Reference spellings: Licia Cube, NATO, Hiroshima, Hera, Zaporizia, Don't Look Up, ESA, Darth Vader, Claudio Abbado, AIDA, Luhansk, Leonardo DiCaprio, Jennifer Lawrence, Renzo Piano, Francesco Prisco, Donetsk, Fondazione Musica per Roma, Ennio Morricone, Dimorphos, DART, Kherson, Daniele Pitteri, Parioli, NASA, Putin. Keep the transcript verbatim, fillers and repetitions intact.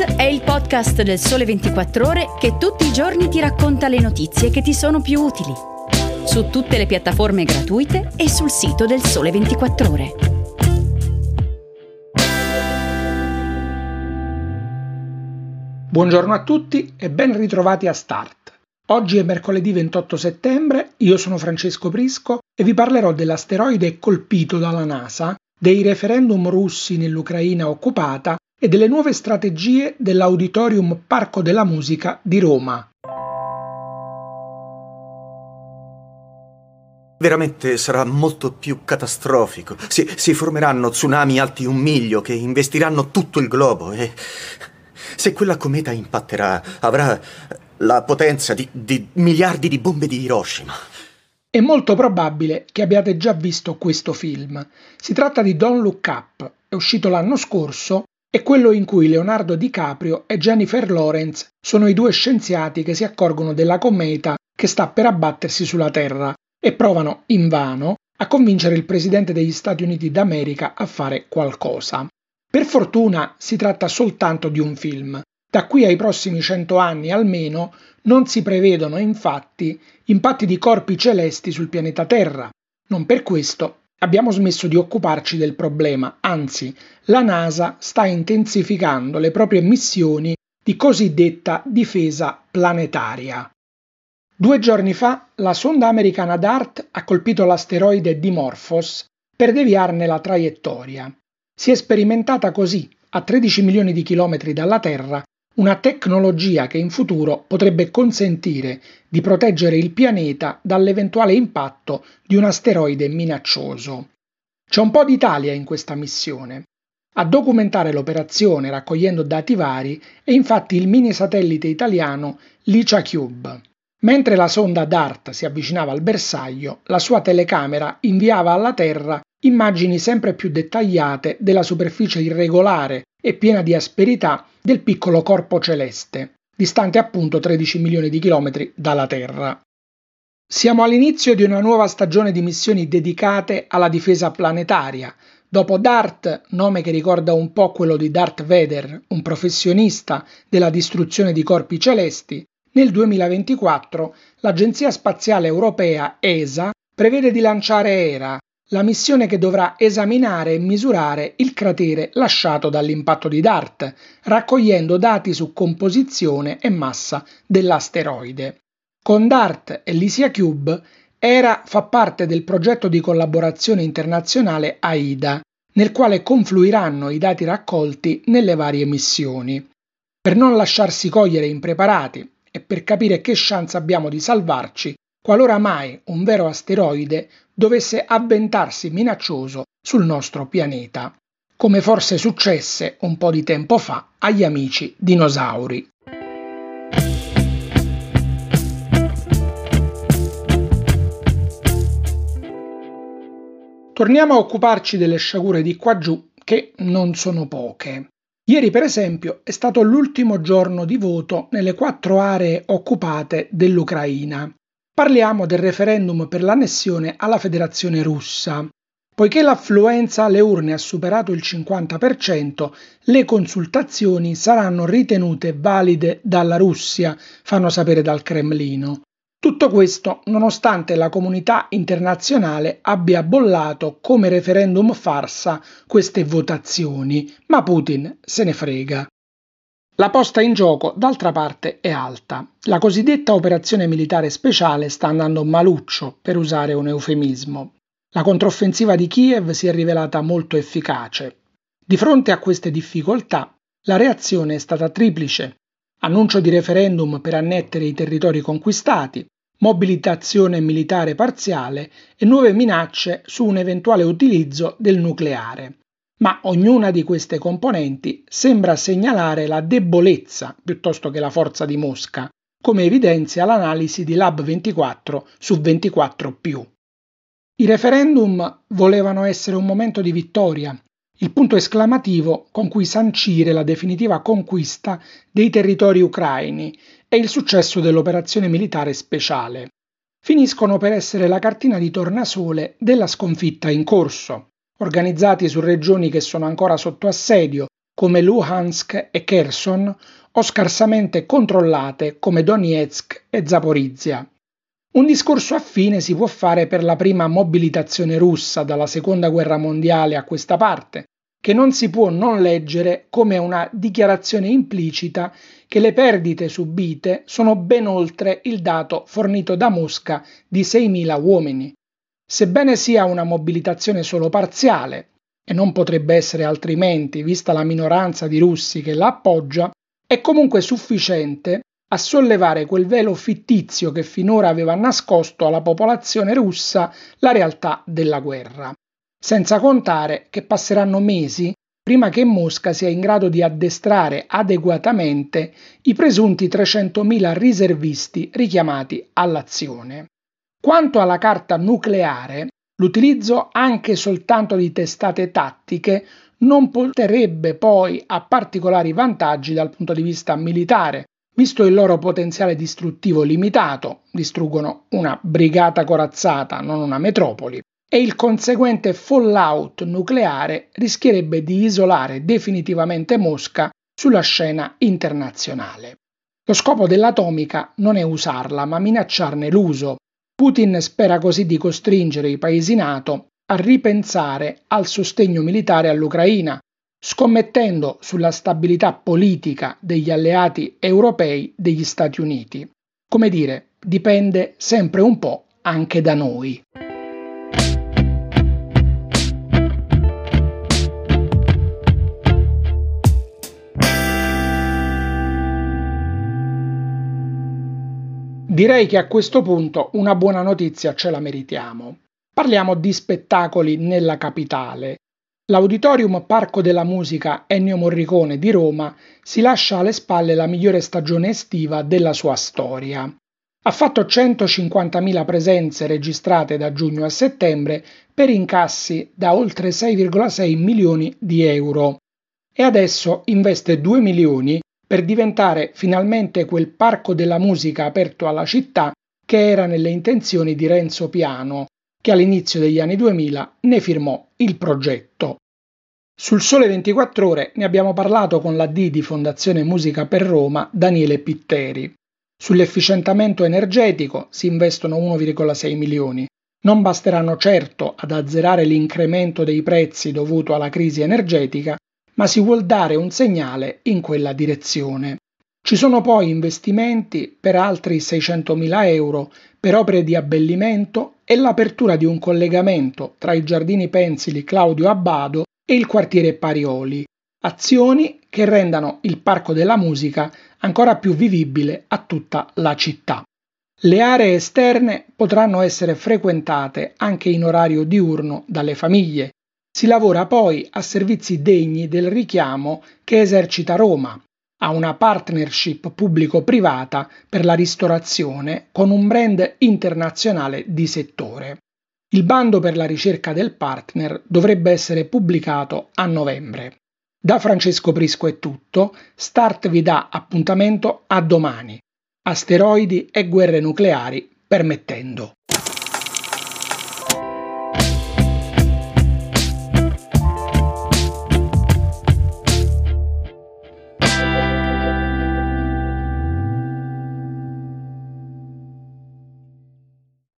Podcast è il podcast del Sole ventiquattro Ore che tutti i giorni ti racconta le notizie che ti sono più utili. Su tutte le piattaforme gratuite e sul sito del Sole ventiquattro Ore. Buongiorno a tutti e ben ritrovati a Start. Oggi è mercoledì ventotto settembre, io sono Francesco Prisco e vi parlerò dell'asteroide colpito dalla NASA, dei referendum russi nell'Ucraina occupata e delle nuove strategie dell'Auditorium Parco della Musica di Roma. Veramente sarà molto più catastrofico. Si, si formeranno tsunami alti un miglio che investiranno tutto il globo e se quella cometa impatterà avrà la potenza di, di miliardi di bombe di Hiroshima. È molto probabile che abbiate già visto questo film. Si tratta di Don't Look Up, è uscito l'anno scorso, e quello in cui Leonardo DiCaprio e Jennifer Lawrence sono i due scienziati che si accorgono della cometa che sta per abbattersi sulla Terra e provano invano a convincere il presidente degli Stati Uniti d'America a fare qualcosa. Per fortuna si tratta soltanto di un film. Da qui ai prossimi cento anni almeno non si prevedono infatti impatti di corpi celesti sul pianeta Terra. Non per questo abbiamo smesso di occuparci del problema, anzi la NASA sta intensificando le proprie missioni di cosiddetta difesa planetaria. Due giorni fa la sonda americana DART ha colpito l'asteroide Dimorphos per deviarne la traiettoria. Si è sperimentata così, a tredici milioni di chilometri dalla Terra, una tecnologia che in futuro potrebbe consentire di proteggere il pianeta dall'eventuale impatto di un asteroide minaccioso. C'è un po' d'Italia in questa missione. A documentare l'operazione raccogliendo dati vari è infatti il mini satellite italiano Licia Cube. Mentre la sonda DART si avvicinava al bersaglio, la sua telecamera inviava alla Terra immagini sempre più dettagliate della superficie irregolare e piena di asperità del piccolo corpo celeste, distante appunto tredici milioni di chilometri dalla Terra. Siamo all'inizio di una nuova stagione di missioni dedicate alla difesa planetaria. Dopo DART, nome che ricorda un po' quello di Darth Vader, un professionista della distruzione di corpi celesti, nel duemilaventiquattro l'Agenzia Spaziale Europea E S A prevede di lanciare Hera, la missione che dovrà esaminare e misurare il cratere lasciato dall'impatto di DART, raccogliendo dati su composizione e massa dell'asteroide. Con DART e Licia Cube, Hera fa parte del progetto di collaborazione internazionale AIDA, nel quale confluiranno i dati raccolti nelle varie missioni. Per non lasciarsi cogliere impreparati e per capire che chance abbiamo di salvarci, qualora mai un vero asteroide dovesse avventarsi minaccioso sul nostro pianeta, come forse successe un po' di tempo fa agli amici dinosauri. Torniamo a occuparci delle sciagure di qua giù, che non sono poche. Ieri, per esempio, è stato l'ultimo giorno di voto nelle quattro aree occupate dell'Ucraina. Parliamo del referendum per l'annessione alla Federazione Russa. Poiché l'affluenza alle urne ha superato il cinquanta per cento, le consultazioni saranno ritenute valide dalla Russia, fanno sapere dal Cremlino. Tutto questo nonostante la comunità internazionale abbia bollato come referendum farsa queste votazioni, ma Putin se ne frega. La posta in gioco, d'altra parte, è alta. La cosiddetta operazione militare speciale sta andando maluccio, per usare un eufemismo. La controffensiva di Kiev si è rivelata molto efficace. Di fronte a queste difficoltà, la reazione è stata triplice. Annuncio di referendum per annettere i territori conquistati, mobilitazione militare parziale e nuove minacce su un eventuale utilizzo del nucleare. Ma ognuna di queste componenti sembra segnalare la debolezza piuttosto che la forza di Mosca, come evidenzia l'analisi di Lab ventiquattro su ventiquattro più. I referendum volevano essere un momento di vittoria, il punto esclamativo con cui sancire la definitiva conquista dei territori ucraini e il successo dell'operazione militare speciale. Finiscono per essere la cartina di tornasole della sconfitta in corso, organizzati su regioni che sono ancora sotto assedio, come Luhansk e Kherson, o scarsamente controllate come Donetsk e Zaporizia. Un discorso affine si può fare per la prima mobilitazione russa dalla Seconda Guerra Mondiale a questa parte, che non si può non leggere come una dichiarazione implicita che le perdite subite sono ben oltre il dato fornito da Mosca di seimila uomini. Sebbene sia una mobilitazione solo parziale, e non potrebbe essere altrimenti vista la minoranza di russi che la appoggia, è comunque sufficiente a sollevare quel velo fittizio che finora aveva nascosto alla popolazione russa la realtà della guerra. Senza contare che passeranno mesi prima che Mosca sia in grado di addestrare adeguatamente i presunti trecentomila riservisti richiamati all'azione. Quanto alla carta nucleare, l'utilizzo anche soltanto di testate tattiche non porterebbe poi a particolari vantaggi dal punto di vista militare, visto il loro potenziale distruttivo limitato, distruggono una brigata corazzata, non una metropoli, e il conseguente fallout nucleare rischierebbe di isolare definitivamente Mosca sulla scena internazionale. Lo scopo dell'atomica non è usarla, ma minacciarne l'uso. Putin spera così di costringere i paesi NATO a ripensare al sostegno militare all'Ucraina, scommettendo sulla stabilità politica degli alleati europei degli Stati Uniti. Come dire, dipende sempre un po' anche da noi. Direi che a questo punto una buona notizia ce la meritiamo. Parliamo di spettacoli nella capitale. L'Auditorium Parco della Musica Ennio Morricone di Roma si lascia alle spalle la migliore stagione estiva della sua storia. Ha fatto centocinquantamila presenze registrate da giugno a settembre per incassi da oltre sei virgola sei milioni di euro e adesso investe due milioni per diventare finalmente quel parco della musica aperto alla città che era nelle intenzioni di Renzo Piano, che all'inizio degli anni duemila ne firmò il progetto. Sul Sole ventiquattro Ore ne abbiamo parlato con la D di Fondazione Musica per Roma, Daniele Pitteri. Sull'efficientamento energetico si investono uno virgola sei milioni. Non basteranno certo ad azzerare l'incremento dei prezzi dovuto alla crisi energetica, ma si vuol dare un segnale in quella direzione. Ci sono poi investimenti per altri seicentomila euro per opere di abbellimento e l'apertura di un collegamento tra i giardini pensili Claudio Abbado e il quartiere Parioli, azioni che rendano il Parco della Musica ancora più vivibile a tutta la città. Le aree esterne potranno essere frequentate anche in orario diurno dalle famiglie. Si lavora poi a servizi degni del richiamo che esercita Roma, a una partnership pubblico-privata per la ristorazione con un brand internazionale di settore. Il bando per la ricerca del partner dovrebbe essere pubblicato a novembre. Da Francesco Prisco è tutto, Start vi dà appuntamento a domani, asteroidi e guerre nucleari permettendo.